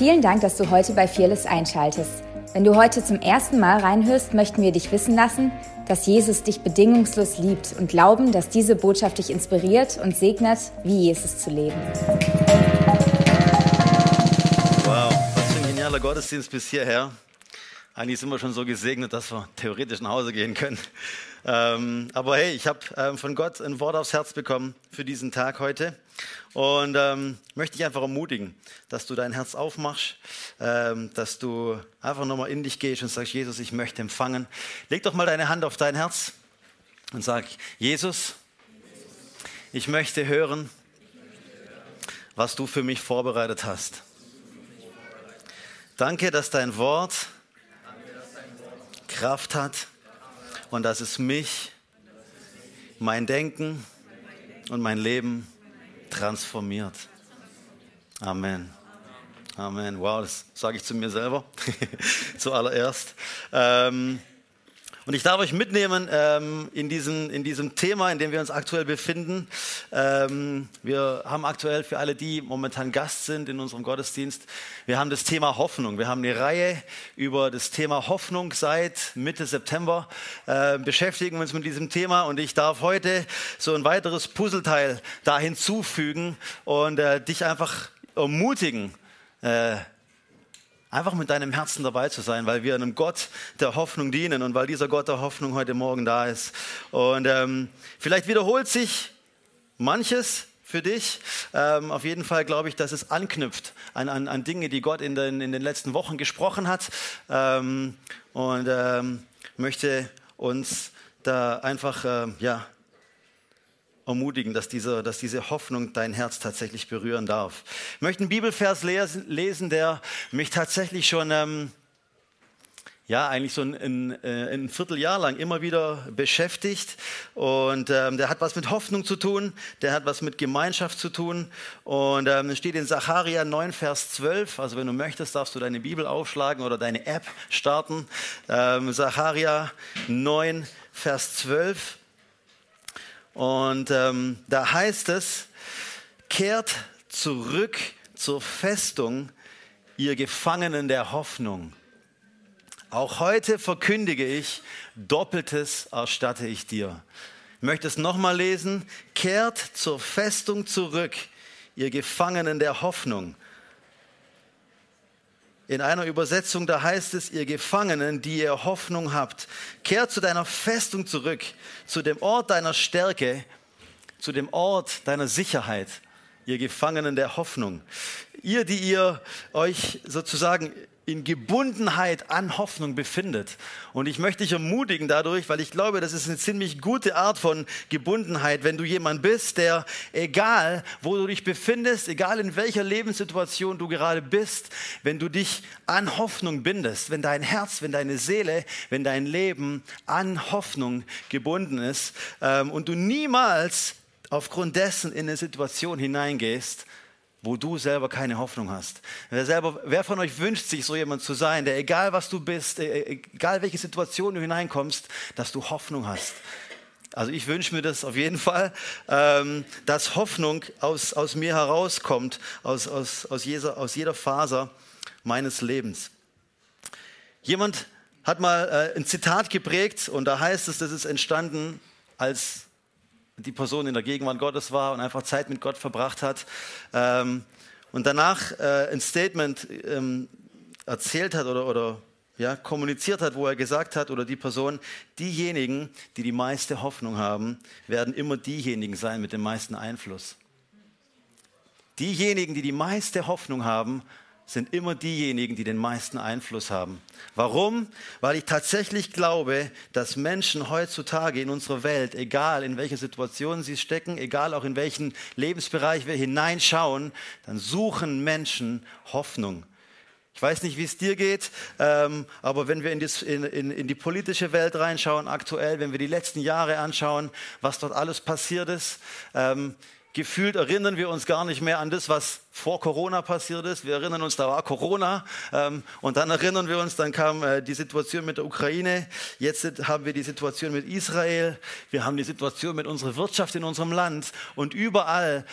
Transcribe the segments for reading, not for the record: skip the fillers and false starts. Vielen Dank, dass du heute bei Fearless einschaltest. Wenn du heute zum ersten Mal reinhörst, möchten wir dich wissen lassen, dass Jesus dich bedingungslos liebt und glauben, dass diese Botschaft dich inspiriert und segnet, wie Jesus zu leben. Wow, was für ein genialer Gottesdienst bis hierher. Eigentlich sind wir schon so gesegnet, dass wir theoretisch nach Hause gehen können. Aber hey, ich habe von Gott ein Wort aufs Herz bekommen für diesen Tag heute und möchte dich einfach ermutigen, dass du dein Herz aufmachst, dass du einfach nochmal in dich gehst und sagst, Jesus, ich möchte empfangen. Leg doch mal deine Hand auf dein Herz und sag, Jesus, ich möchte hören, was du für mich vorbereitet hast. Danke, dass dein Wort Kraft hat. Und dass es mich, mein Denken und mein Leben transformiert. Amen. Amen. Wow, das sage ich zu mir selber zuallererst. Und ich darf euch mitnehmen in diesem Thema, in dem wir uns aktuell befinden. Wir haben aktuell für alle, die momentan Gast sind in unserem Gottesdienst, wir haben das Thema Hoffnung. Wir haben eine Reihe über das Thema Hoffnung seit Mitte September. Beschäftigen wir uns mit diesem Thema und ich darf heute so ein weiteres Puzzleteil da hinzufügen und dich einfach ermutigen, einfach mit deinem Herzen dabei zu sein, weil wir einem Gott der Hoffnung dienen und weil dieser Gott der Hoffnung heute Morgen da ist. Und vielleicht wiederholt sich manches für dich. Auf jeden Fall glaube ich, dass es anknüpft an Dinge, die Gott in den letzten Wochen gesprochen hat. Möchte uns da einfach ermutigen, dass diese Hoffnung dein Herz tatsächlich berühren darf. Ich möchte einen Bibelvers lesen, der mich tatsächlich schon ein Vierteljahr lang immer wieder beschäftigt. Und der hat was mit Hoffnung zu tun, der hat was mit Gemeinschaft zu tun. Und es steht in Sacharja 9, Vers 12. Also wenn du möchtest, darfst du deine Bibel aufschlagen oder deine App starten. Sacharja 9, Vers 12. Und da heißt es, kehrt zurück zur Festung, ihr Gefangenen der Hoffnung. Auch heute verkündige ich, Doppeltes erstatte ich dir. Ich möchte es nochmal lesen. Kehrt zur Festung zurück, ihr Gefangenen der Hoffnung. In einer Übersetzung, da heißt es, ihr Gefangenen, die ihr Hoffnung habt, kehrt zu deiner Festung zurück, zu dem Ort deiner Stärke, zu dem Ort deiner Sicherheit, ihr Gefangenen der Hoffnung. Ihr, die ihr euch sozusagen in Gebundenheit an Hoffnung befindet. Und ich möchte dich ermutigen dadurch, weil ich glaube, das ist eine ziemlich gute Art von Gebundenheit, wenn du jemand bist, der, egal wo du dich befindest, egal in welcher Lebenssituation du gerade bist, wenn du dich an Hoffnung bindest, wenn dein Herz, wenn deine Seele, wenn dein Leben an Hoffnung gebunden ist und du niemals aufgrund dessen in eine Situation hineingehst, wo du selber keine Hoffnung hast. Wer von euch wünscht sich, so jemand zu sein, der egal was du bist, egal welche Situation du hineinkommst, dass du Hoffnung hast? Also ich wünsche mir das auf jeden Fall, dass Hoffnung aus mir herauskommt, aus jeder Faser meines Lebens. Jemand hat mal ein Zitat geprägt und da heißt es, das ist entstanden, als die Person in der Gegenwart Gottes war und einfach Zeit mit Gott verbracht hat und danach ein Statement erzählt hat oder kommuniziert hat, wo er gesagt hat, oder die Person, diejenigen, die die meiste Hoffnung haben, werden immer diejenigen sein mit dem meisten Einfluss. Diejenigen, die die meiste Hoffnung haben, sind immer diejenigen, die den meisten Einfluss haben. Warum? Weil ich tatsächlich glaube, dass Menschen heutzutage in unserer Welt, egal in welcher Situation sie stecken, egal auch in welchen Lebensbereich wir hineinschauen, dann suchen Menschen Hoffnung. Ich weiß nicht, wie es dir geht, aber wenn wir in die politische Welt reinschauen aktuell, wenn wir die letzten Jahre anschauen, was dort alles passiert ist, gefühlt erinnern wir uns gar nicht mehr an das, was vor Corona passiert ist. Wir erinnern uns, da war Corona und dann erinnern wir uns, dann kam die Situation mit der Ukraine. Jetzt haben wir die Situation mit Israel. Wir haben die Situation mit unserer Wirtschaft in unserem Land. Und überall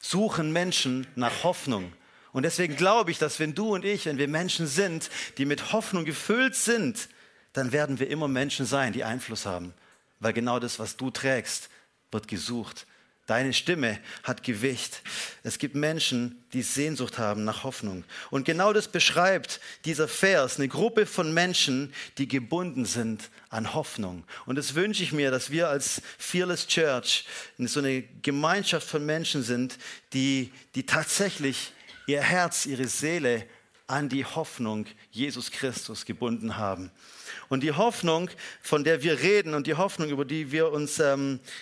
suchen Menschen nach Hoffnung. Und deswegen glaube ich, dass wenn du und ich, wenn wir Menschen sind, die mit Hoffnung gefüllt sind, dann werden wir immer Menschen sein, die Einfluss haben. Weil genau das, was du trägst, wird gesucht. Deine Stimme hat Gewicht. Es gibt Menschen, die Sehnsucht haben nach Hoffnung. Und genau das beschreibt dieser Vers, eine Gruppe von Menschen, die gebunden sind an Hoffnung. Und das wünsche ich mir, dass wir als Fearless Church so eine Gemeinschaft von Menschen sind, die tatsächlich ihr Herz, ihre Seele an die Hoffnung Jesus Christus gebunden haben. Und die Hoffnung, von der wir reden und die Hoffnung, über die wir uns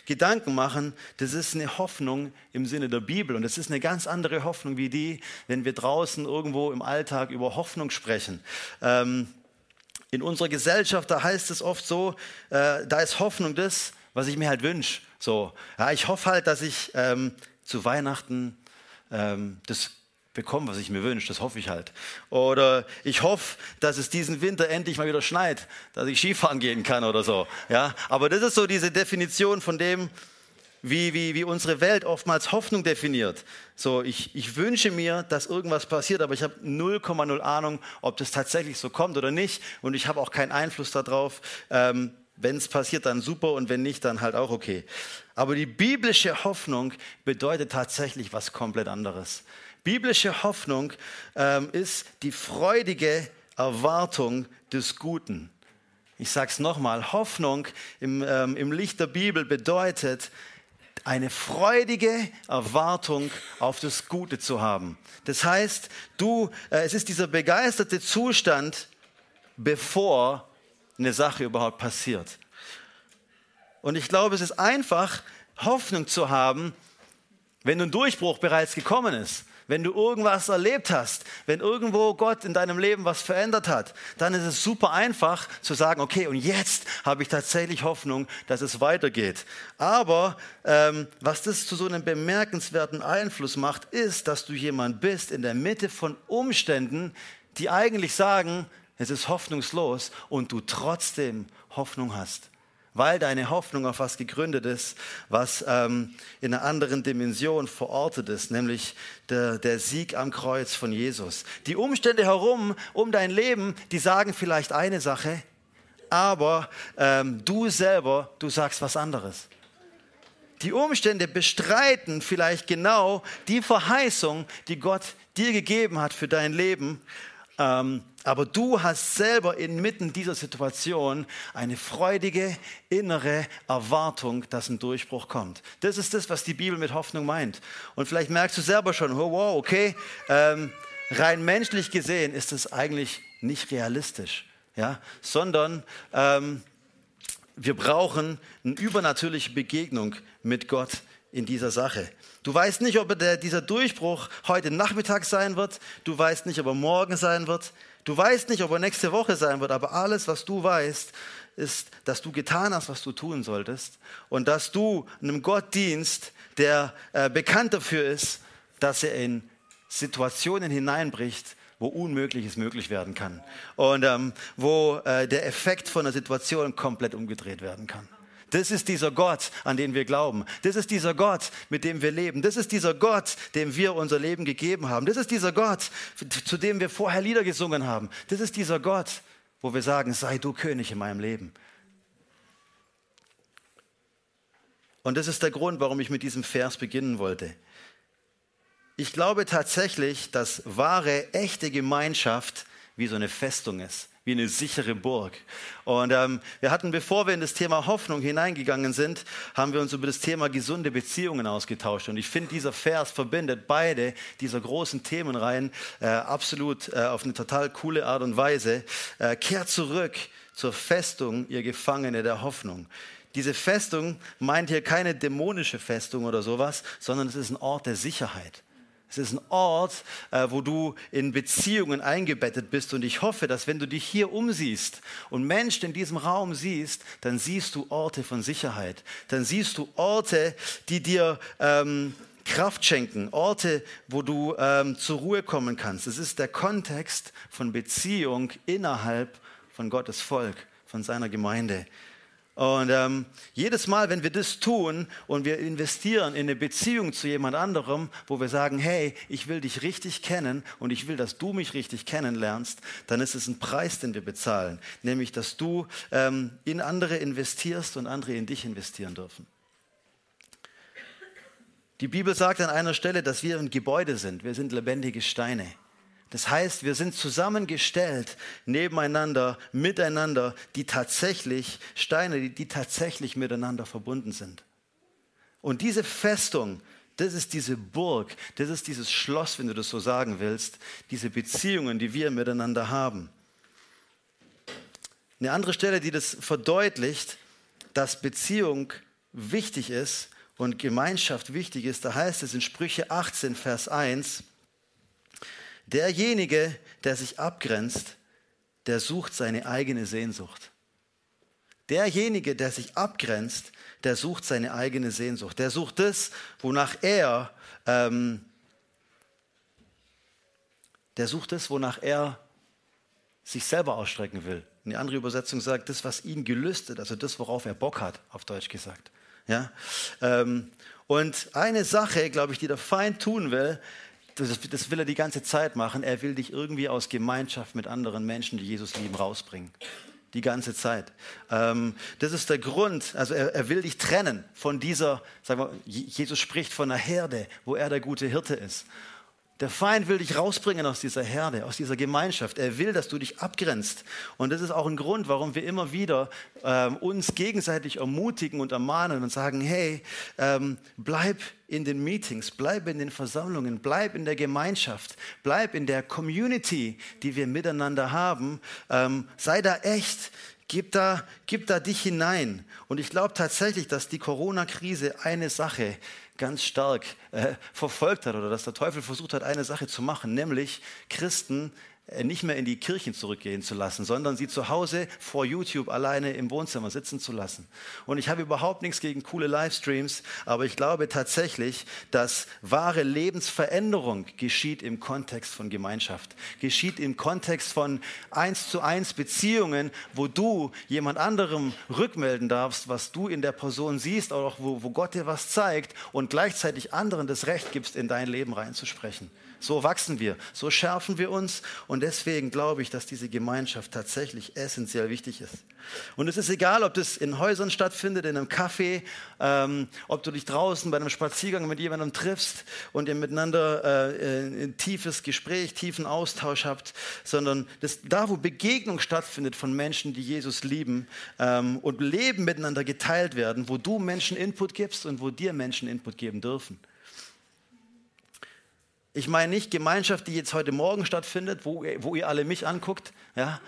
Gedanken machen, das ist eine Hoffnung im Sinne der Bibel. Und das ist eine ganz andere Hoffnung wie die, wenn wir draußen irgendwo im Alltag über Hoffnung sprechen. In unserer Gesellschaft, da heißt es oft so, da ist Hoffnung das, was ich mir halt wünsche. So, ja, ich hoffe halt, dass ich zu Weihnachten das bekommen, was ich mir wünsche, das hoffe ich halt. Oder ich hoffe, dass es diesen Winter endlich mal wieder schneit, dass ich Skifahren gehen kann oder so. Ja? Aber das ist so diese Definition von dem, wie unsere Welt oftmals Hoffnung definiert. So, ich wünsche mir, dass irgendwas passiert, aber ich habe 0,0 Ahnung, ob das tatsächlich so kommt oder nicht. Und ich habe auch keinen Einfluss darauf. Wenn es passiert, dann super und wenn nicht, dann halt auch okay. Aber die biblische Hoffnung bedeutet tatsächlich was komplett anderes. Biblische Hoffnung ist die freudige Erwartung des Guten. Ich sag's nochmal, Hoffnung im Licht der Bibel bedeutet, eine freudige Erwartung auf das Gute zu haben. Das heißt, es ist dieser begeisterte Zustand, bevor eine Sache überhaupt passiert. Und ich glaube, es ist einfach, Hoffnung zu haben, wenn ein Durchbruch bereits gekommen ist. Wenn du irgendwas erlebt hast, wenn irgendwo Gott in deinem Leben was verändert hat, dann ist es super einfach zu sagen, okay, und jetzt habe ich tatsächlich Hoffnung, dass es weitergeht. Aber was das zu so einem bemerkenswerten Einfluss macht, ist, dass du jemand bist in der Mitte von Umständen, die eigentlich sagen, es ist hoffnungslos und du trotzdem Hoffnung hast. Weil deine Hoffnung auf was gegründet ist, was in einer anderen Dimension verortet ist, nämlich der Sieg am Kreuz von Jesus. Die Umstände herum, um dein Leben, die sagen vielleicht eine Sache, aber du selber, du sagst was anderes. Die Umstände bestreiten vielleicht genau die Verheißung, die Gott dir gegeben hat für dein Leben. Aber du hast selber inmitten dieser Situation eine freudige innere Erwartung, dass ein Durchbruch kommt. Das ist das, was die Bibel mit Hoffnung meint. Und vielleicht merkst du selber schon, wow, okay, rein menschlich gesehen ist es eigentlich nicht realistisch, ja? Sondern wir brauchen eine übernatürliche Begegnung mit Gott in dieser Sache. Du weißt nicht, ob dieser Durchbruch heute Nachmittag sein wird. Du weißt nicht, ob er morgen sein wird. Du weißt nicht, ob er nächste Woche sein wird. Aber alles, was du weißt, ist, dass du getan hast, was du tun solltest. Und dass du einem Gott dienst, der bekannt dafür ist, dass er in Situationen hineinbricht, wo Unmögliches möglich werden kann. Und wo der Effekt von der Situation komplett umgedreht werden kann. Das ist dieser Gott, an den wir glauben. Das ist dieser Gott, mit dem wir leben. Das ist dieser Gott, dem wir unser Leben gegeben haben. Das ist dieser Gott, zu dem wir vorher Lieder gesungen haben. Das ist dieser Gott, wo wir sagen, sei du König in meinem Leben. Und das ist der Grund, warum ich mit diesem Vers beginnen wollte. Ich glaube tatsächlich, dass wahre, echte Gemeinschaft wie so eine Festung ist. Wie eine sichere Burg. Und wir hatten, bevor wir in das Thema Hoffnung hineingegangen sind, haben wir uns über das Thema gesunde Beziehungen ausgetauscht. Und ich finde, dieser Vers verbindet beide dieser großen Themenreihen absolut auf eine total coole Art und Weise. Kehrt zurück zur Festung, ihr Gefangene der Hoffnung. Diese Festung meint hier keine dämonische Festung oder sowas, sondern es ist ein Ort der Sicherheit. Es ist ein Ort, wo du in Beziehungen eingebettet bist. Und ich hoffe, dass wenn du dich hier umsiehst und Menschen in diesem Raum siehst, dann siehst du Orte von Sicherheit. Dann siehst du Orte, die dir Kraft schenken. Orte, wo du zur Ruhe kommen kannst. Es ist der Kontext von Beziehung innerhalb von Gottes Volk, von seiner Gemeinde. Und jedes Mal, wenn wir das tun und wir investieren in eine Beziehung zu jemand anderem, wo wir sagen, hey, ich will dich richtig kennen und ich will, dass du mich richtig kennenlernst, dann ist es ein Preis, den wir bezahlen. Nämlich, dass du in andere investierst und andere in dich investieren dürfen. Die Bibel sagt an einer Stelle, dass wir ein Gebäude sind. Wir sind lebendige Steine. Das heißt, wir sind zusammengestellt, nebeneinander, miteinander, die tatsächlich Steine, die tatsächlich miteinander verbunden sind. Und diese Festung, das ist diese Burg, das ist dieses Schloss, wenn du das so sagen willst, diese Beziehungen, die wir miteinander haben. Eine andere Stelle, die das verdeutlicht, dass Beziehung wichtig ist und Gemeinschaft wichtig ist, da heißt es in Sprüche 18, Vers 1, derjenige, der sich abgrenzt, der sucht seine eigene Sehnsucht. Derjenige, der sich abgrenzt, der sucht seine eigene Sehnsucht. Der sucht das, wonach er sich selber ausstrecken will. Eine andere Übersetzung sagt, das, was ihn gelüstet, also das, worauf er Bock hat, auf Deutsch gesagt. Ja? Und eine Sache, glaube ich, die der Feind tun will, das will er die ganze Zeit machen. Er will dich irgendwie aus Gemeinschaft mit anderen Menschen, die Jesus lieben, rausbringen. Die ganze Zeit. Das ist der Grund. Also er will dich trennen von dieser, sagen wir, Jesus spricht von einer Herde, wo er der gute Hirte ist. Der Feind will dich rausbringen aus dieser Herde, aus dieser Gemeinschaft. Er will, dass du dich abgrenzt. Und das ist auch ein Grund, warum wir immer wieder uns gegenseitig ermutigen und ermahnen und sagen, hey, bleib in den Meetings, bleib in den Versammlungen, bleib in der Gemeinschaft, bleib in der Community, die wir miteinander haben. Sei da echt, gib da dich hinein. Und ich glaube tatsächlich, dass die Corona-Krise eine Sache ganz stark verfolgt hat oder dass der Teufel versucht hat, eine Sache zu machen, nämlich Christen nicht mehr in die Kirchen zurückgehen zu lassen, sondern sie zu Hause vor YouTube alleine im Wohnzimmer sitzen zu lassen. Und ich habe überhaupt nichts gegen coole Livestreams, aber ich glaube tatsächlich, dass wahre Lebensveränderung geschieht im Kontext von Gemeinschaft, geschieht im Kontext von 1:1 Beziehungen, wo du jemand anderem rückmelden darfst, was du in der Person siehst, auch wo Gott dir was zeigt und gleichzeitig anderen das Recht gibst, in dein Leben reinzusprechen. So wachsen wir, so schärfen wir uns und deswegen glaube ich, dass diese Gemeinschaft tatsächlich essentiell wichtig ist. Und es ist egal, ob das in Häusern stattfindet, in einem Café, ob du dich draußen bei einem Spaziergang mit jemandem triffst und ihr miteinander ein tiefes Gespräch, tiefen Austausch habt, sondern da, wo Begegnung stattfindet von Menschen, die Jesus lieben und Leben miteinander geteilt werden, wo du Menschen Input gibst und wo dir Menschen Input geben dürfen. Ich meine nicht Gemeinschaft, die jetzt heute Morgen stattfindet, wo ihr alle mich anguckt. Ja?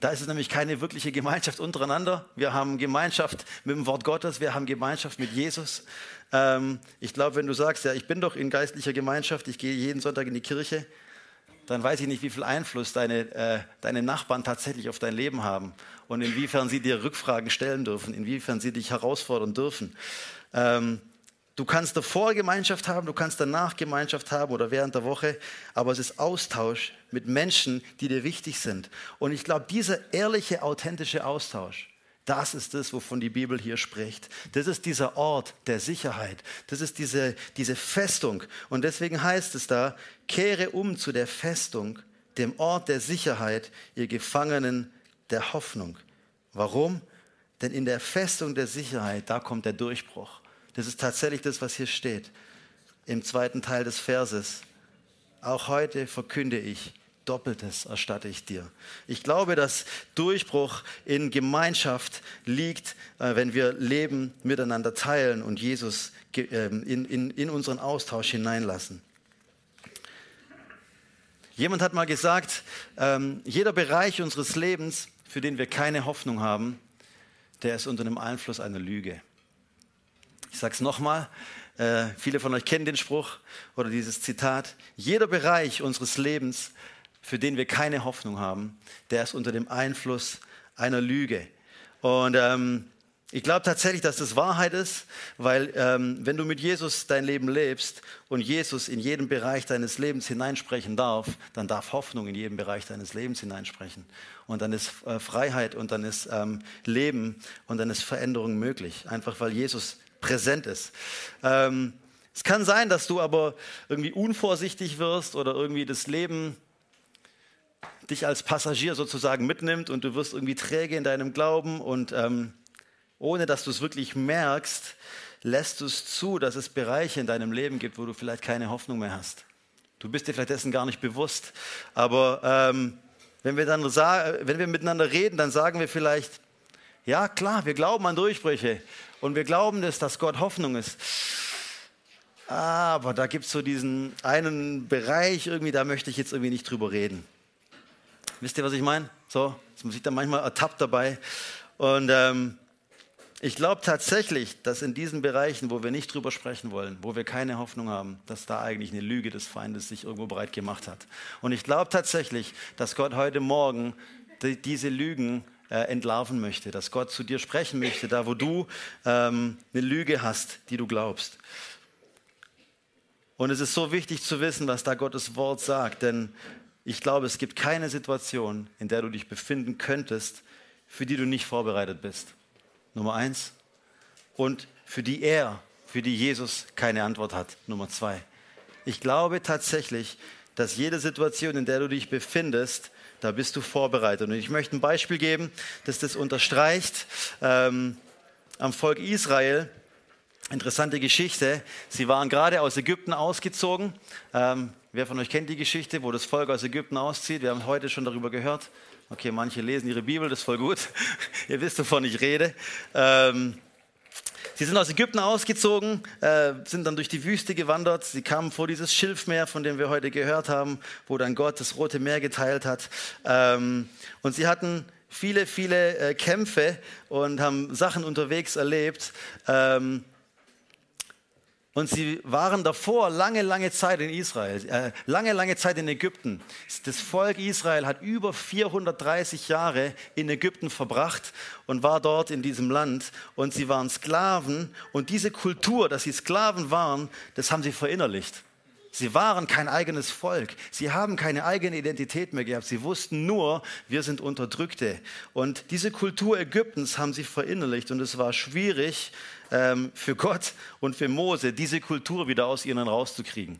Da ist es nämlich keine wirkliche Gemeinschaft untereinander. Wir haben Gemeinschaft mit dem Wort Gottes, wir haben Gemeinschaft mit Jesus. Ich glaube, wenn du sagst, ja, ich bin doch in geistlicher Gemeinschaft, ich gehe jeden Sonntag in die Kirche, dann weiß ich nicht, wie viel Einfluss deine Nachbarn tatsächlich auf dein Leben haben und inwiefern sie dir Rückfragen stellen dürfen, inwiefern sie dich herausfordern dürfen. Du kannst davor Gemeinschaft haben, du kannst danach Gemeinschaft haben oder während der Woche, aber es ist Austausch mit Menschen, die dir wichtig sind. Und ich glaube, dieser ehrliche, authentische Austausch, das ist das, wovon die Bibel hier spricht. Das ist dieser Ort der Sicherheit, das ist diese Festung. Und deswegen heißt es da, kehre um zu der Festung, dem Ort der Sicherheit, ihr Gefangenen der Hoffnung. Warum? Denn in der Festung der Sicherheit, da kommt der Durchbruch. Das ist tatsächlich das, was hier steht, im zweiten Teil des Verses. Auch heute verkünde ich, Doppeltes erstatte ich dir. Ich glaube, dass Durchbruch in Gemeinschaft liegt, wenn wir Leben miteinander teilen und Jesus in unseren Austausch hineinlassen. Jemand hat mal gesagt, jeder Bereich unseres Lebens, für den wir keine Hoffnung haben, der ist unter dem Einfluss einer Lüge. Ich sage es nochmal, viele von euch kennen den Spruch oder dieses Zitat. Jeder Bereich unseres Lebens, für den wir keine Hoffnung haben, der ist unter dem Einfluss einer Lüge. Und Ich glaube tatsächlich, dass das Wahrheit ist, weil wenn du mit Jesus dein Leben lebst und Jesus in jeden Bereich deines Lebens hineinsprechen darf, dann darf Hoffnung in jeden Bereich deines Lebens hineinsprechen. Und dann ist Freiheit und dann ist Leben und dann ist Veränderung möglich, einfach weil Jesus präsent ist. Es kann sein, dass du aber irgendwie unvorsichtig wirst oder irgendwie das Leben dich als Passagier sozusagen mitnimmt und du wirst irgendwie träge in deinem Glauben und ohne dass du es wirklich merkst, lässt du es zu, dass es Bereiche in deinem Leben gibt, wo du vielleicht keine Hoffnung mehr hast. Du bist dir vielleicht dessen gar nicht bewusst, aber wenn wir miteinander reden, dann sagen wir vielleicht, ja klar, wir glauben an Durchbrüche und wir glauben, dass Gott Hoffnung ist. Aber da gibt es so diesen einen Bereich, irgendwie, da möchte ich jetzt irgendwie nicht drüber reden. Wisst ihr, was ich meine? So, das muss ich da manchmal ertappt dabei. Und ich glaube tatsächlich, dass in diesen Bereichen, wo wir nicht drüber sprechen wollen, wo wir keine Hoffnung haben, dass da eigentlich eine Lüge des Feindes sich irgendwo breit gemacht hat. Und ich glaube tatsächlich, dass Gott heute Morgen diese Lügen entlarven möchte, dass Gott zu dir sprechen möchte, da wo du eine Lüge hast, die du glaubst. Und es ist so wichtig zu wissen, was da Gottes Wort sagt, denn ich glaube, es gibt keine Situation, in der du dich befinden könntest, für die du nicht vorbereitet bist. Nummer 1. Und für die Jesus keine Antwort hat. Nummer 2. Ich glaube tatsächlich, dass jede Situation, in der du dich befindest, da bist du vorbereitet. Und ich möchte ein Beispiel geben, das das unterstreicht. Am Volk Israel, interessante Geschichte, sie waren gerade aus Ägypten ausgezogen. Wer von euch kennt die Geschichte, wo das Volk aus Ägypten auszieht? Wir haben heute schon darüber gehört. Okay, manche lesen ihre Bibel, das ist voll gut. Ihr wisst, wovon ich rede. Sie sind aus Ägypten ausgezogen, sind dann durch die Wüste gewandert. Sie kamen vor dieses Schilfmeer, von dem wir heute gehört haben, wo dann Gott das Rote Meer geteilt hat. Und sie hatten viele, viele Kämpfe und haben Sachen unterwegs erlebt. Und sie waren davor lange, lange Zeit in Israel, lange, lange Zeit in Ägypten. Das Volk Israel hat über 430 Jahre in Ägypten verbracht und war dort in diesem Land. Und sie waren Sklaven. Und diese Kultur, dass sie Sklaven waren, das haben sie verinnerlicht. Sie waren kein eigenes Volk. Sie haben keine eigene Identität mehr gehabt. Sie wussten nur, wir sind Unterdrückte. Und diese Kultur Ägyptens haben sie verinnerlicht. Und es war schwierig für Gott und für Mose, diese Kultur wieder aus ihnen rauszukriegen.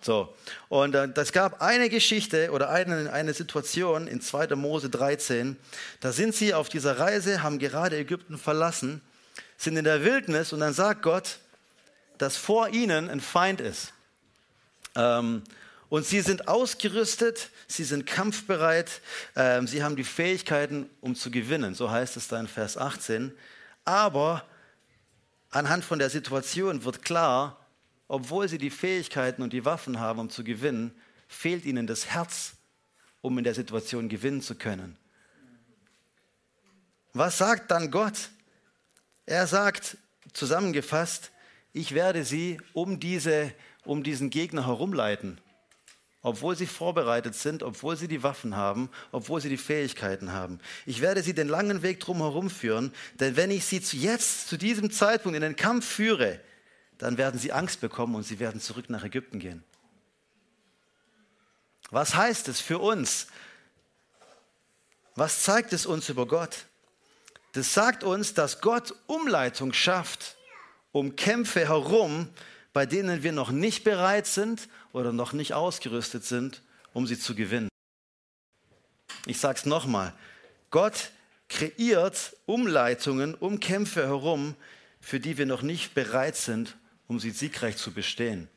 So. Und es gab eine Geschichte oder eine Situation in 2. Mose 13. Da sind sie auf dieser Reise, haben gerade Ägypten verlassen, sind in der Wildnis und dann sagt Gott, dass vor ihnen ein Feind ist. Und sie sind ausgerüstet, sie sind kampfbereit, sie haben die Fähigkeiten, um zu gewinnen. So heißt es da in Vers 18. Aber anhand von der Situation wird klar, obwohl sie die Fähigkeiten und die Waffen haben, um zu gewinnen, fehlt ihnen das Herz, um in der Situation gewinnen zu können. Was sagt dann Gott? Er sagt, zusammengefasst, ich werde sie um diesen Gegner herumleiten, obwohl sie vorbereitet sind, obwohl sie die Waffen haben, obwohl sie die Fähigkeiten haben. Ich werde sie den langen Weg drumherum führen, denn wenn ich sie jetzt, zu diesem Zeitpunkt in den Kampf führe, dann werden sie Angst bekommen und sie werden zurück nach Ägypten gehen. Was heißt es für uns? Was zeigt es uns über Gott? Das sagt uns, dass Gott Umleitung schafft, um Kämpfe herum, bei denen wir noch nicht bereit sind oder noch nicht ausgerüstet sind, um sie zu gewinnen. Ich sage es nochmal. Gott kreiert Umleitungen um Kämpfe herum, für die wir noch nicht bereit sind, um sie siegreich zu bestehen.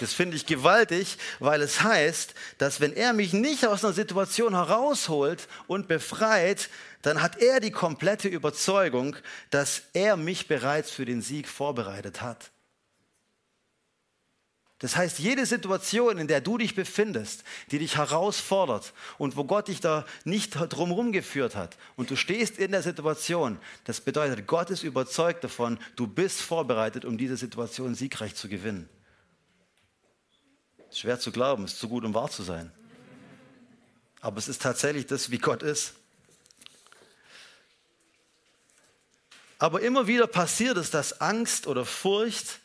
Das finde ich gewaltig, weil es heißt, dass wenn er mich nicht aus einer Situation herausholt und befreit, dann hat er die komplette Überzeugung, dass er mich bereits für den Sieg vorbereitet hat. Das heißt, jede Situation, in der du dich befindest, die dich herausfordert und wo Gott dich da nicht drumherum geführt hat und du stehst in der Situation, das bedeutet, Gott ist überzeugt davon, du bist vorbereitet, um diese Situation siegreich zu gewinnen. Ist schwer zu glauben, ist zu gut, um wahr zu sein. Aber es ist tatsächlich das, wie Gott ist. Aber immer wieder passiert es, dass Angst oder Furcht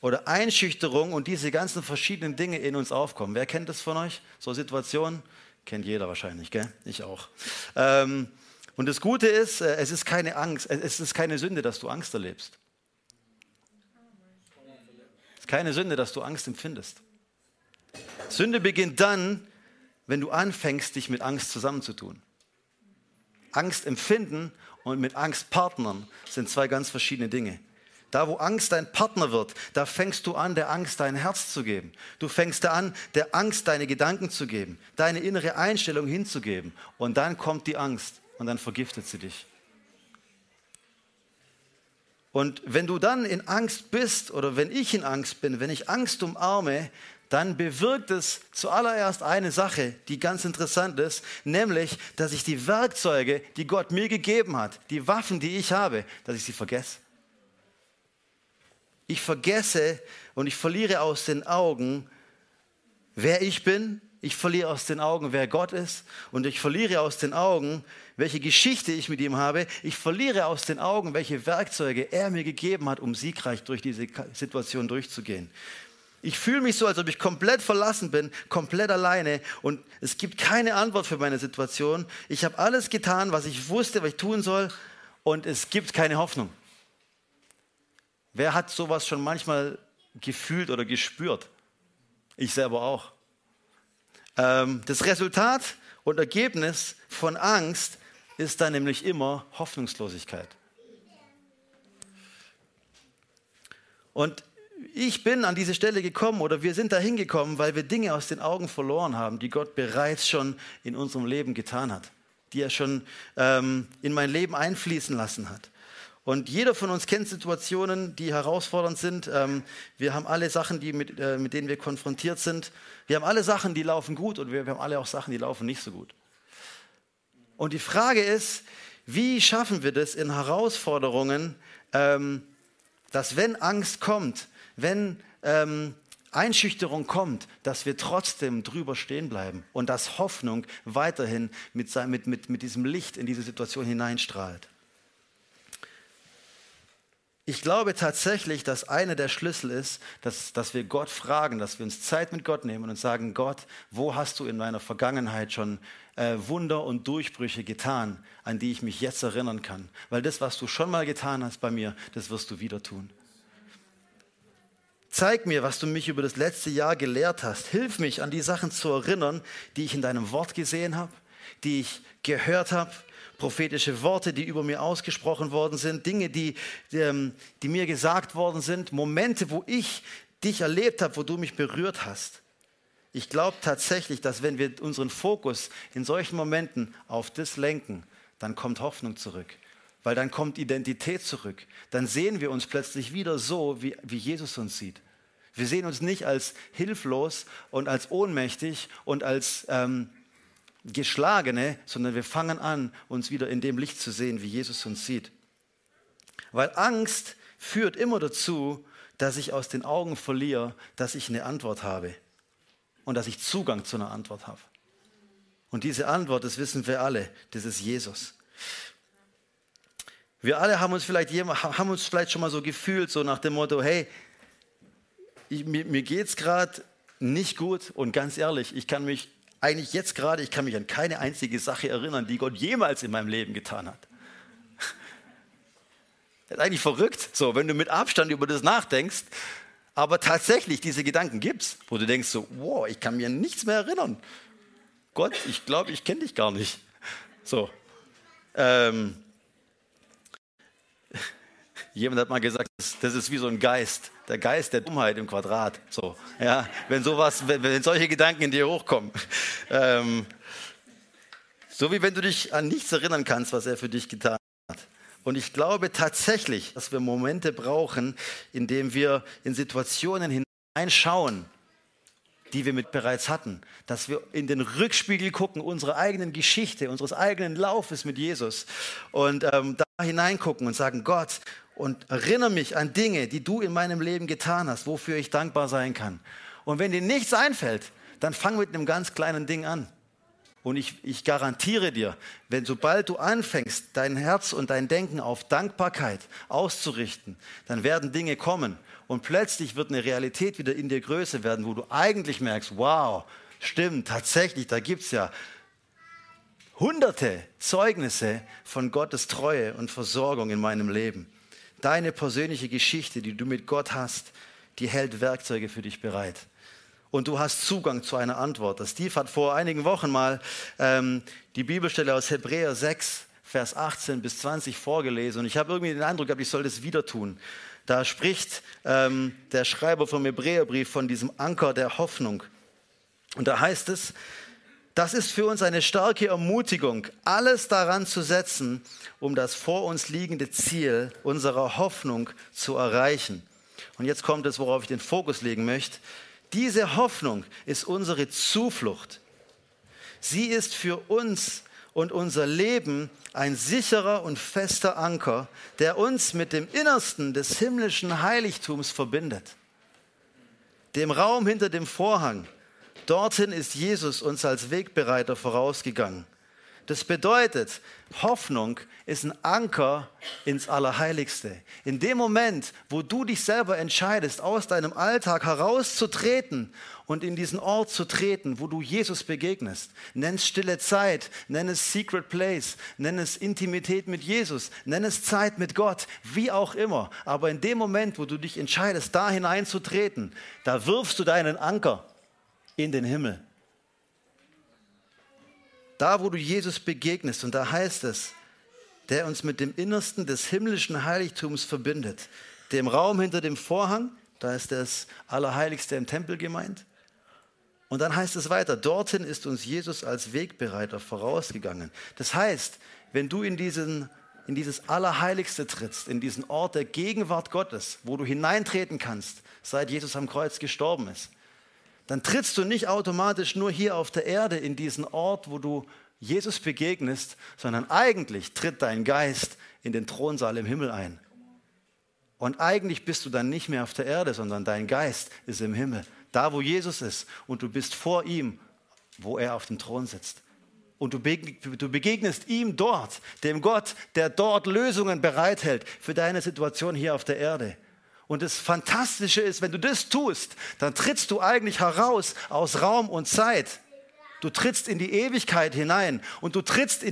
oder Einschüchterung und diese ganzen verschiedenen Dinge in uns aufkommen. Wer kennt das von euch? So Situationen kennt jeder wahrscheinlich, gell? Ich auch. Und das Gute ist, es ist keine Angst, es ist keine Sünde, dass du Angst erlebst. Es ist keine Sünde, dass du Angst empfindest. Sünde beginnt dann, wenn du anfängst, dich mit Angst zusammenzutun. Angst empfinden und mit Angst partnern sind zwei ganz verschiedene Dinge. Da, wo Angst dein Partner wird, da fängst du an, der Angst dein Herz zu geben. Du fängst an, der Angst deine Gedanken zu geben, deine innere Einstellung hinzugeben. Und dann kommt die Angst und dann vergiftet sie dich. Und wenn du dann in Angst bist oder wenn ich in Angst bin, wenn ich Angst umarme, dann bewirkt es zuallererst eine Sache, die ganz interessant ist, nämlich, dass ich die Werkzeuge, die Gott mir gegeben hat, die Waffen, die ich habe, dass ich sie vergesse. Ich vergesse und ich verliere aus den Augen, wer ich bin. Ich verliere aus den Augen, wer Gott ist. Und ich verliere aus den Augen, welche Geschichte ich mit ihm habe. Ich verliere aus den Augen, welche Werkzeuge er mir gegeben hat, um siegreich durch diese Situation durchzugehen. Ich fühle mich so, als ob ich komplett verlassen bin, komplett alleine und es gibt keine Antwort für meine Situation. Ich habe alles getan, was ich wusste, was ich tun soll und es gibt keine Hoffnung. Wer hat sowas schon manchmal gefühlt oder gespürt? Ich selber auch. Das Resultat und Ergebnis von Angst ist dann nämlich immer Hoffnungslosigkeit. Und ich bin an diese Stelle gekommen oder wir sind da hingekommen, weil wir Dinge aus den Augen verloren haben, die Gott bereits schon in unserem Leben getan hat, die er schon in mein Leben einfließen lassen hat. Und jeder von uns kennt Situationen, die herausfordernd sind. Wir haben alle Sachen, die mit denen wir konfrontiert sind. Wir haben alle Sachen, die laufen gut und wir haben alle auch Sachen, die laufen nicht so gut. Und die Frage ist, wie schaffen wir das in Herausforderungen, dass wenn Angst kommt, wenn Einschüchterung kommt, dass wir trotzdem drüber stehen bleiben und dass Hoffnung weiterhin mit diesem Licht in diese Situation hineinstrahlt. Ich glaube tatsächlich, dass einer der Schlüssel ist, dass wir Gott fragen, dass wir uns Zeit mit Gott nehmen und sagen, Gott, wo hast du in meiner Vergangenheit schon Wunder und Durchbrüche getan, an die ich mich jetzt erinnern kann? Weil das, was du schon mal getan hast bei mir, das wirst du wieder tun. Zeig mir, was du mich über das letzte Jahr gelehrt hast. Hilf mich, an die Sachen zu erinnern, die ich in deinem Wort gesehen habe, die ich gehört habe, prophetische Worte, die über mir ausgesprochen worden sind, Dinge, die mir gesagt worden sind, Momente, wo ich dich erlebt habe, wo du mich berührt hast. Ich glaube tatsächlich, dass wenn wir unseren Fokus in solchen Momenten auf das lenken, dann kommt Hoffnung zurück. Weil dann kommt Identität zurück. Dann sehen wir uns plötzlich wieder so, wie Jesus uns sieht. Wir sehen uns nicht als hilflos und als ohnmächtig und als Geschlagene, sondern wir fangen an, uns wieder in dem Licht zu sehen, wie Jesus uns sieht. Weil Angst führt immer dazu, dass ich aus den Augen verliere, dass ich eine Antwort habe und dass ich Zugang zu einer Antwort habe. Und diese Antwort, das wissen wir alle, das ist Jesus. Wir alle haben uns vielleicht schon mal so gefühlt, so nach dem Motto, hey, mir geht's gerade nicht gut und ganz ehrlich, ich kann mich an keine einzige Sache erinnern, die Gott jemals in meinem Leben getan hat. Das ist eigentlich verrückt, so, wenn du mit Abstand über das nachdenkst, aber tatsächlich diese Gedanken gibt's, wo du denkst so, wow, ich kann mir nichts mehr erinnern. Gott, ich glaube, ich kenne dich gar nicht. So. Jemand hat mal gesagt, das ist wie so ein Geist der Dummheit im Quadrat. So, ja, wenn solche Gedanken in dir hochkommen, so wie wenn du dich an nichts erinnern kannst, was er für dich getan hat. Und ich glaube tatsächlich, dass wir Momente brauchen, in denen wir in Situationen hineinschauen, die wir mit bereits hatten, dass wir in den Rückspiegel gucken, unserer eigenen Geschichte, unseres eigenen Laufes mit Jesus und da hineingucken und sagen, Gott, und erinnere mich an Dinge, die du in meinem Leben getan hast, wofür ich dankbar sein kann. Und wenn dir nichts einfällt, dann fang mit einem ganz kleinen Ding an. Und ich garantiere dir, wenn sobald du anfängst, dein Herz und dein Denken auf Dankbarkeit auszurichten, dann werden Dinge kommen. Und plötzlich wird eine Realität wieder in dir größer werden, wo du eigentlich merkst, wow, stimmt, tatsächlich, da gibt es ja hunderte Zeugnisse von Gottes Treue und Versorgung in meinem Leben. Deine persönliche Geschichte, die du mit Gott hast, die hält Werkzeuge für dich bereit. Und du hast Zugang zu einer Antwort. Das Steve hat vor einigen Wochen mal die Bibelstelle aus Hebräer 6, Vers 18 bis 20 vorgelesen. Und ich habe irgendwie den Eindruck gehabt, ich soll das wieder tun. Da spricht der Schreiber vom Hebräerbrief von diesem Anker der Hoffnung. Und da heißt es, das ist für uns eine starke Ermutigung, alles daran zu setzen, um das vor uns liegende Ziel unserer Hoffnung zu erreichen. Und jetzt kommt es, worauf ich den Fokus legen möchte. Diese Hoffnung ist unsere Zuflucht. Sie ist für uns und unser Leben ein sicherer und fester Anker, der uns mit dem Innersten des himmlischen Heiligtums verbindet. Dem Raum hinter dem Vorhang. Dorthin ist Jesus uns als Wegbereiter vorausgegangen. Das bedeutet, Hoffnung ist ein Anker ins Allerheiligste. In dem Moment, wo du dich selber entscheidest, aus deinem Alltag herauszutreten und in diesen Ort zu treten, wo du Jesus begegnest, nenn es stille Zeit, nenn es Secret Place, nenn es Intimität mit Jesus, nenn es Zeit mit Gott, wie auch immer. Aber in dem Moment, wo du dich entscheidest, da hineinzutreten, da wirfst du deinen Anker in den Himmel. Da, wo du Jesus begegnest, und da heißt es, der uns mit dem Innersten des himmlischen Heiligtums verbindet, dem Raum hinter dem Vorhang, da ist das Allerheiligste im Tempel gemeint. Und dann heißt es weiter, dorthin ist uns Jesus als Wegbereiter vorausgegangen. Das heißt, wenn du in dieses Allerheiligste trittst, in diesen Ort der Gegenwart Gottes, wo du hineintreten kannst, seit Jesus am Kreuz gestorben ist, dann trittst du nicht automatisch nur hier auf der Erde in diesen Ort, wo du Jesus begegnest, sondern eigentlich tritt dein Geist in den Thronsaal im Himmel ein. Und eigentlich bist du dann nicht mehr auf der Erde, sondern dein Geist ist im Himmel, da wo Jesus ist. Und du bist vor ihm, wo er auf dem Thron sitzt. Und du begegnest ihm dort, dem Gott, der dort Lösungen bereithält für deine Situation hier auf der Erde. Und das Fantastische ist, wenn du das tust, dann trittst du eigentlich heraus aus Raum und Zeit. Du trittst in die Ewigkeit hinein und du trittst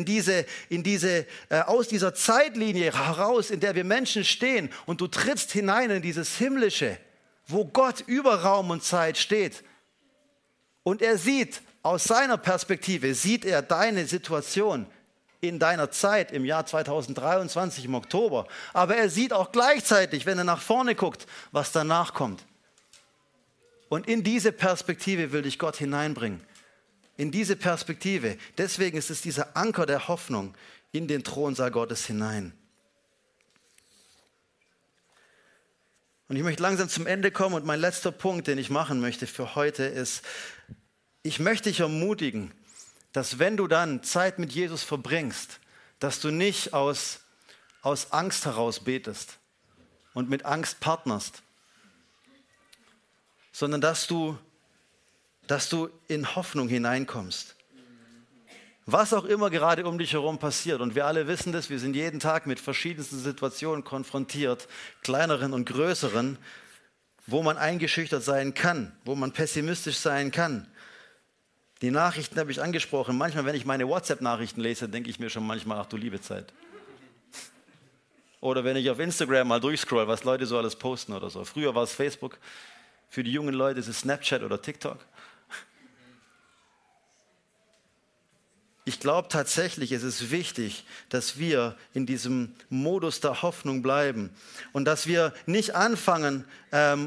aus dieser Zeitlinie heraus, in der wir Menschen stehen. Und du trittst hinein in dieses Himmlische, wo Gott über Raum und Zeit steht. Und er sieht, aus seiner Perspektive, sieht er deine Situation in deiner Zeit im Jahr 2023 im Oktober. Aber er sieht auch gleichzeitig, wenn er nach vorne guckt, was danach kommt. Und in diese Perspektive will dich Gott hineinbringen. In diese Perspektive. Deswegen ist es dieser Anker der Hoffnung in den Thronsaal Gottes hinein. Und ich möchte langsam zum Ende kommen und mein letzter Punkt, den ich machen möchte für heute ist, ich möchte dich ermutigen, dass wenn du dann Zeit mit Jesus verbringst, dass du nicht aus Angst heraus betest und mit Angst partnerst, sondern dass du in Hoffnung hineinkommst. Was auch immer gerade um dich herum passiert, und wir alle wissen das, wir sind jeden Tag mit verschiedensten Situationen konfrontiert, kleineren und größeren, wo man eingeschüchtert sein kann, wo man pessimistisch sein kann. Die Nachrichten habe ich angesprochen. Manchmal, wenn ich meine WhatsApp-Nachrichten lese, denke ich mir schon manchmal, ach du liebe Zeit. Oder wenn ich auf Instagram mal durchscroll, was Leute so alles posten oder so. Früher war es Facebook. Für die jungen Leute ist es Snapchat oder TikTok. Ich glaube tatsächlich, es ist wichtig, dass wir in diesem Modus der Hoffnung bleiben und dass wir nicht anfangen,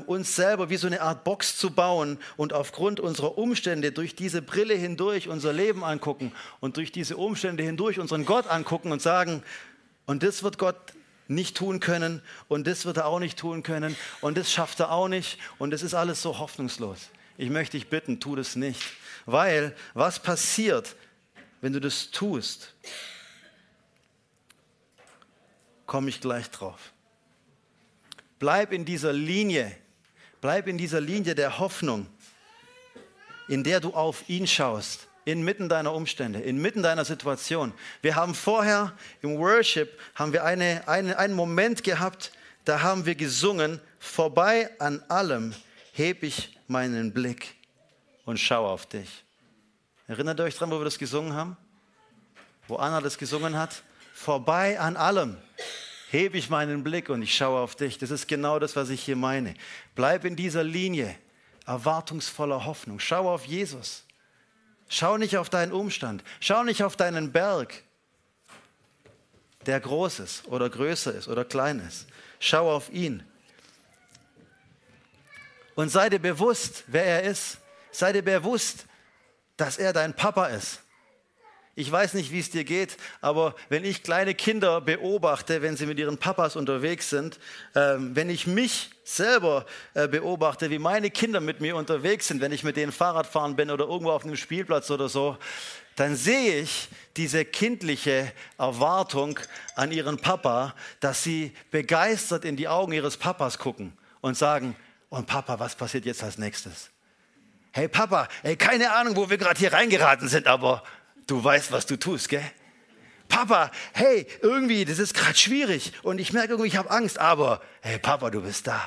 uns selber wie so eine Art Box zu bauen und aufgrund unserer Umstände durch diese Brille hindurch unser Leben angucken und durch diese Umstände hindurch unseren Gott angucken und sagen, und das wird Gott nicht tun können und das wird er auch nicht tun können und das schafft er auch nicht und es ist alles so hoffnungslos. Ich möchte dich bitten, tu das nicht, weil was passiert, wenn du das tust, komme ich gleich drauf. Bleib in dieser Linie der Hoffnung, in der du auf ihn schaust, inmitten deiner Umstände, inmitten deiner Situation. Wir haben vorher im Worship haben wir einen Moment gehabt, da haben wir gesungen, vorbei an allem hebe ich meinen Blick und schaue auf dich. Erinnert ihr euch dran, wo wir das gesungen haben? Wo Anna das gesungen hat? Vorbei an allem hebe ich meinen Blick und ich schaue auf dich. Das ist genau das, was ich hier meine. Bleib in dieser Linie erwartungsvoller Hoffnung. Schau auf Jesus. Schau nicht auf deinen Umstand. Schau nicht auf deinen Berg, der groß ist oder größer ist oder klein ist. Schau auf ihn. Und sei dir bewusst, wer er ist. Sei dir bewusst, dass er dein Papa ist. Ich weiß nicht, wie es dir geht, aber wenn ich kleine Kinder beobachte, wenn sie mit ihren Papas unterwegs sind, wenn ich mich selber beobachte, wie meine Kinder mit mir unterwegs sind, wenn ich mit denen Fahrrad fahren bin oder irgendwo auf einem Spielplatz oder so, dann sehe ich diese kindliche Erwartung an ihren Papa, dass sie begeistert in die Augen ihres Papas gucken und sagen, und Papa, was passiert jetzt als nächstes? Hey Papa, ey, keine Ahnung, wo wir gerade hier reingeraten sind, aber... Du weißt, was du tust, gell? Papa, hey, irgendwie, das ist gerade schwierig und ich merke irgendwie, ich habe Angst, aber hey, Papa, du bist da.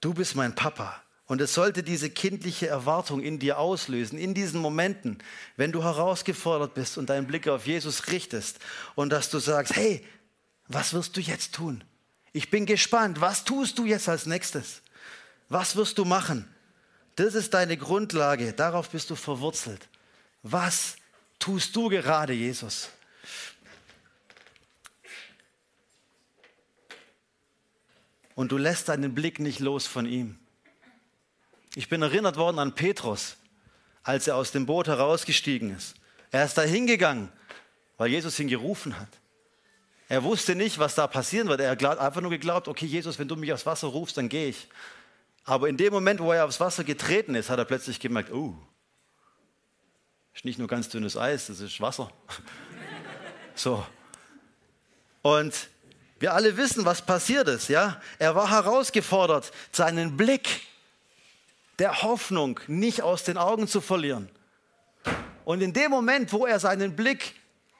Du bist mein Papa und es sollte diese kindliche Erwartung in dir auslösen, in diesen Momenten, wenn du herausgefordert bist und deinen Blick auf Jesus richtest und dass du sagst, hey, was wirst du jetzt tun? Ich bin gespannt, was tust du jetzt als nächstes? Was wirst du machen? Das ist deine Grundlage, darauf bist du verwurzelt. Was tust du gerade, Jesus? Und du lässt deinen Blick nicht los von ihm. Ich bin erinnert worden an Petrus, als er aus dem Boot herausgestiegen ist. Er ist da hingegangen, weil Jesus ihn gerufen hat. Er wusste nicht, was da passieren wird. Er hat einfach nur geglaubt, okay, Jesus, wenn du mich aufs Wasser rufst, dann gehe ich. Aber in dem Moment, wo er aufs Wasser getreten ist, hat er plötzlich gemerkt, oh, ist nicht nur ganz dünnes Eis, das ist Wasser. So. Und wir alle wissen, was passiert ist, ja? Er war herausgefordert, seinen Blick der Hoffnung nicht aus den Augen zu verlieren. Und in dem Moment, wo er seinen Blick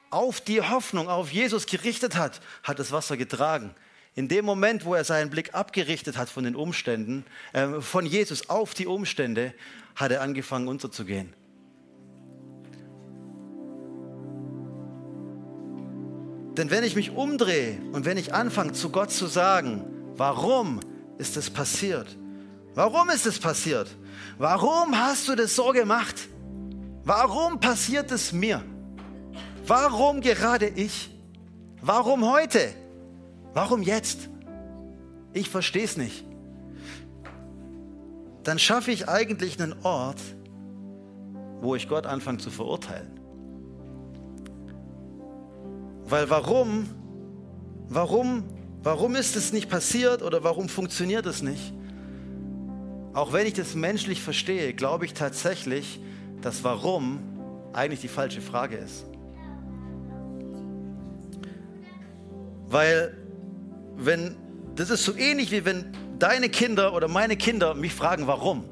auf die Hoffnung, auf Jesus gerichtet hat, hat das Wasser getragen. In dem Moment, wo er seinen Blick abgerichtet hat von den Umständen, von Jesus auf die Umstände, hat er angefangen unterzugehen. Denn wenn ich mich umdrehe und wenn ich anfange, zu Gott zu sagen, warum ist das passiert? Warum ist es passiert? Warum hast du das so gemacht? Warum passiert es mir? Warum gerade ich? Warum heute? Warum jetzt? Ich verstehe es nicht. Dann schaffe ich eigentlich einen Ort, wo ich Gott anfange zu verurteilen. Weil warum ist es nicht passiert oder warum funktioniert es nicht? Auch wenn ich das menschlich verstehe, glaube ich tatsächlich, dass warum eigentlich die falsche Frage ist. Weil das ist so ähnlich, wie wenn deine Kinder oder meine Kinder mich fragen, warum.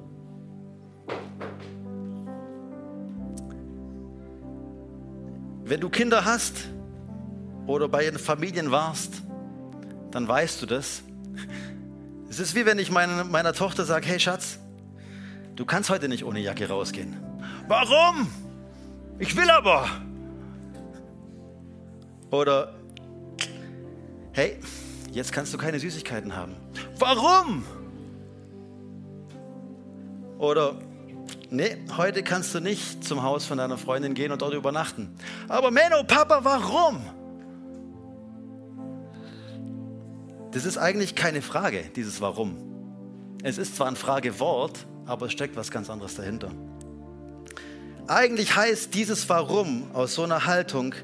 Wenn du Kinder hast oder bei den Familien warst, dann weißt du das. Es ist wie wenn ich meiner Tochter sage, hey Schatz, du kannst heute nicht ohne Jacke rausgehen. Warum? Ich will aber. Oder, hey, jetzt kannst du keine Süßigkeiten haben. Warum? Oder, nee, heute kannst du nicht zum Haus von deiner Freundin gehen und dort übernachten. Aber Menno, Papa, warum? Das ist eigentlich keine Frage, dieses Warum. Es ist zwar ein Fragewort, aber es steckt was ganz anderes dahinter. Eigentlich heißt dieses Warum aus so einer Haltung,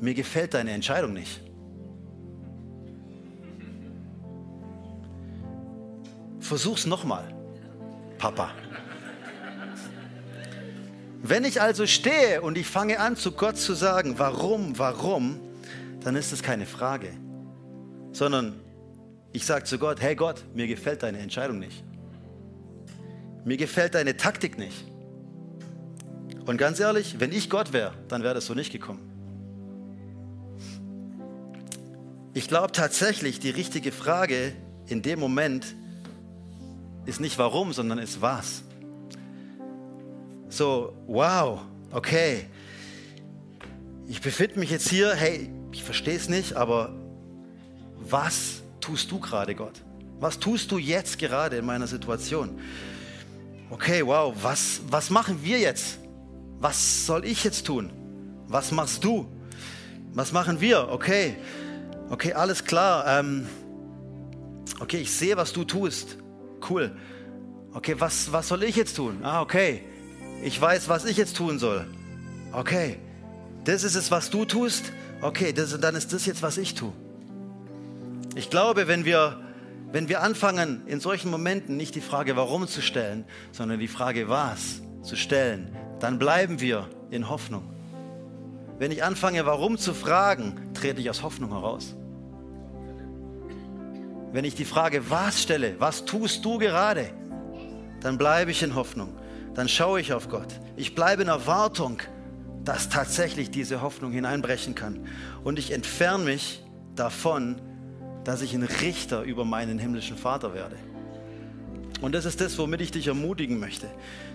mir gefällt deine Entscheidung nicht. Versuch's nochmal, Papa. Wenn ich also stehe und ich fange an, zu Gott zu sagen, warum, dann ist es keine Frage, sondern ich sage zu Gott, hey Gott, mir gefällt deine Entscheidung nicht. mir gefällt deine Taktik nicht. Und ganz ehrlich, wenn ich Gott wäre, dann wäre das so nicht gekommen. Ich glaube tatsächlich, die richtige Frage in dem Moment ist nicht warum, sondern ist was. So, wow, okay. Ich befinde mich jetzt hier, hey, ich verstehe es nicht, aber was tust du gerade, Gott? Was tust du jetzt gerade in meiner Situation? Okay, wow, was machen wir jetzt? Was soll ich jetzt tun? Was machst du? Was machen wir? Okay, alles klar. Okay, ich sehe, was du tust. Cool. Okay, was soll ich jetzt tun? Okay. Ich weiß, was ich jetzt tun soll. Okay. Das ist es, was du tust. Okay, dann ist das jetzt, was ich tue. Ich glaube, wenn wir anfangen, in solchen Momenten nicht die Frage, warum zu stellen, sondern die Frage, was zu stellen, dann bleiben wir in Hoffnung. Wenn ich anfange, warum zu fragen, trete ich aus Hoffnung heraus. Wenn ich die Frage, was stelle, was tust du gerade, dann bleibe ich in Hoffnung. Dann schaue ich auf Gott. Ich bleibe in Erwartung, dass tatsächlich diese Hoffnung hineinbrechen kann. Und ich entferne mich davon, dass ich ein Richter über meinen himmlischen Vater werde. Und das ist das, womit ich dich ermutigen möchte,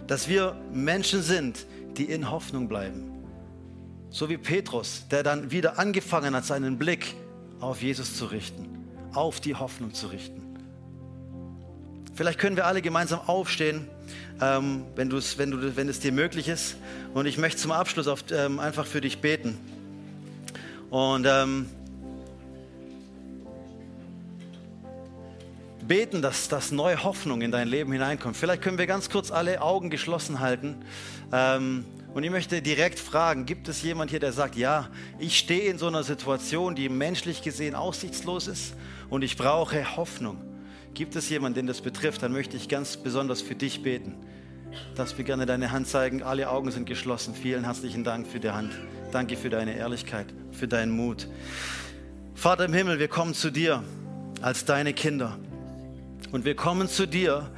dass wir Menschen sind, die in Hoffnung bleiben. So wie Petrus, der dann wieder angefangen hat, seinen Blick auf Jesus zu richten, auf die Hoffnung zu richten. Vielleicht können wir alle gemeinsam aufstehen, wenn es dir möglich ist. Und ich möchte zum Abschluss einfach für dich beten. Und beten, dass neue Hoffnung in dein Leben hineinkommt. Vielleicht können wir ganz kurz alle Augen geschlossen halten. Und ich möchte direkt fragen, gibt es jemand hier, der sagt, ja, ich stehe in so einer Situation, die menschlich gesehen aussichtslos ist und ich brauche Hoffnung. Gibt es jemanden, den das betrifft, dann möchte ich ganz besonders für dich beten. Darfst mir gerne deine Hand zeigen. Alle Augen sind geschlossen. Vielen herzlichen Dank für die Hand. Danke für deine Ehrlichkeit, für deinen Mut. Vater im Himmel, wir kommen zu dir als deine Kinder. Und wir kommen zu dir,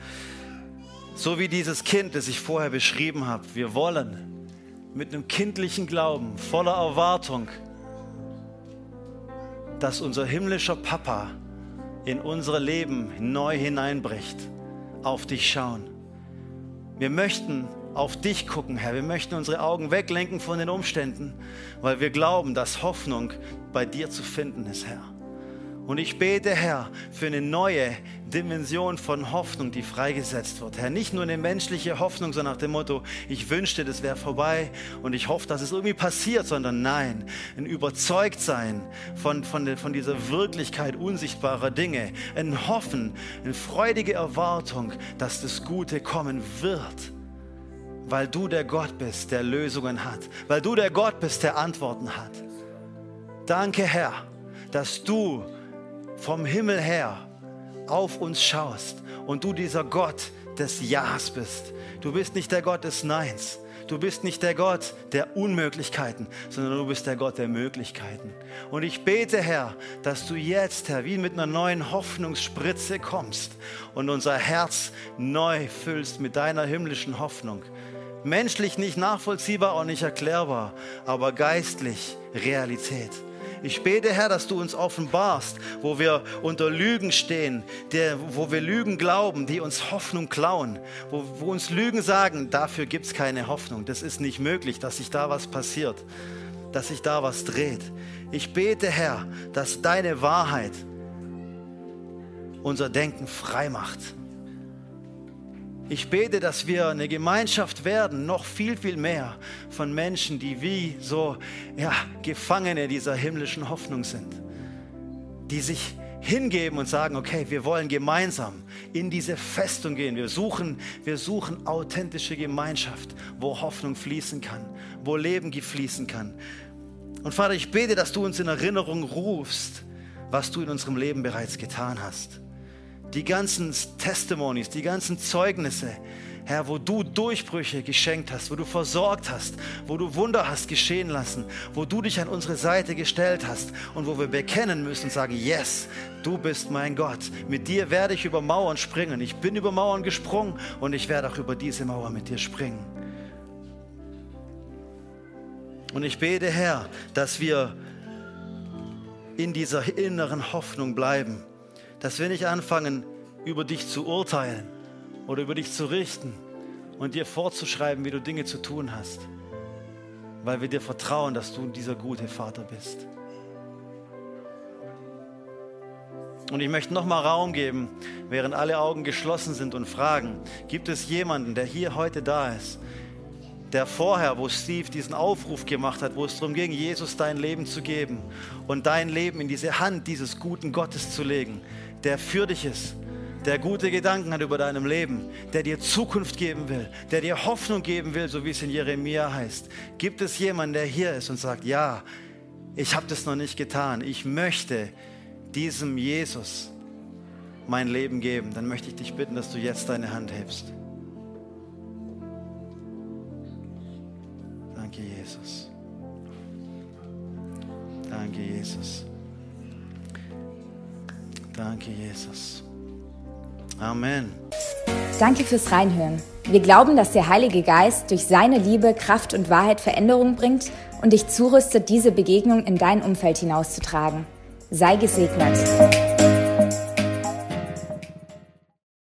so wie dieses Kind, das ich vorher beschrieben habe. Wir wollen mit einem kindlichen Glauben, voller Erwartung, dass unser himmlischer Papa in unser Leben neu hineinbricht, auf dich schauen. Wir möchten auf dich gucken, Herr. Wir möchten unsere Augen weglenken von den Umständen, weil wir glauben, dass Hoffnung bei dir zu finden ist, Herr. Und ich bete, Herr, für eine neue Dimension von Hoffnung, die freigesetzt wird. Herr, nicht nur eine menschliche Hoffnung, so nach dem Motto, ich wünschte, das wäre vorbei und ich hoffe, dass es irgendwie passiert, sondern nein, ein Überzeugtsein von dieser Wirklichkeit unsichtbarer Dinge, ein Hoffen, eine freudige Erwartung, dass das Gute kommen wird. Weil du der Gott bist, der Lösungen hat. Weil du der Gott bist, der Antworten hat. Danke, Herr, dass du vom Himmel her auf uns schaust und du dieser Gott des Ja's bist. Du bist nicht der Gott des Neins. Du bist nicht der Gott der Unmöglichkeiten, sondern du bist der Gott der Möglichkeiten. Und ich bete, Herr, dass du jetzt, Herr, wie mit einer neuen Hoffnungsspritze kommst und unser Herz neu füllst mit deiner himmlischen Hoffnung. Menschlich nicht nachvollziehbar und nicht erklärbar, aber geistlich Realität. Ich bete, Herr, dass du uns offenbarst, wo wir unter Lügen stehen, wo wir Lügen glauben, die uns Hoffnung klauen, wo uns Lügen sagen, dafür gibt es keine Hoffnung. Das ist nicht möglich, dass sich da was passiert, dass sich da was dreht. Ich bete, Herr, dass deine Wahrheit unser Denken frei macht. Ich bete, dass wir eine Gemeinschaft werden, noch viel, viel mehr von Menschen, die wie so Gefangene dieser himmlischen Hoffnung sind, die sich hingeben und sagen, okay, wir wollen gemeinsam in diese Festung gehen. Wir suchen authentische Gemeinschaft, wo Hoffnung fließen kann, wo Leben fließen kann. Und Vater, ich bete, dass du uns in Erinnerung rufst, was du in unserem Leben bereits getan hast. Die ganzen Testimonies, die ganzen Zeugnisse, Herr, wo du Durchbrüche geschenkt hast, wo du versorgt hast, wo du Wunder hast geschehen lassen, wo du dich an unsere Seite gestellt hast und wo wir bekennen müssen und sagen, yes, du bist mein Gott. Mit dir werde ich über Mauern springen. Ich bin über Mauern gesprungen und ich werde auch über diese Mauer mit dir springen. Und ich bete, Herr, dass wir in dieser inneren Hoffnung bleiben, dass wir nicht anfangen, über dich zu urteilen oder über dich zu richten und dir vorzuschreiben, wie du Dinge zu tun hast, weil wir dir vertrauen, dass du dieser gute Vater bist. Und ich möchte nochmal Raum geben, während alle Augen geschlossen sind und fragen, gibt es jemanden, der hier heute da ist, der vorher, wo Steve diesen Aufruf gemacht hat, wo es darum ging, Jesus dein Leben zu geben und dein Leben in diese Hand dieses guten Gottes zu legen, der für dich ist, der gute Gedanken hat über deinem Leben, der dir Zukunft geben will, der dir Hoffnung geben will, so wie es in Jeremia heißt. Gibt es jemanden, der hier ist und sagt, ja, ich habe das noch nicht getan, ich möchte diesem Jesus mein Leben geben, dann möchte ich dich bitten, dass du jetzt deine Hand hebst. Danke, Jesus. Danke, Jesus. Danke, Jesus. Amen. Danke fürs Reinhören. Wir glauben, dass der Heilige Geist durch seine Liebe, Kraft und Wahrheit Veränderung bringt und dich zurüstet, diese Begegnung in dein Umfeld hinauszutragen. Sei gesegnet.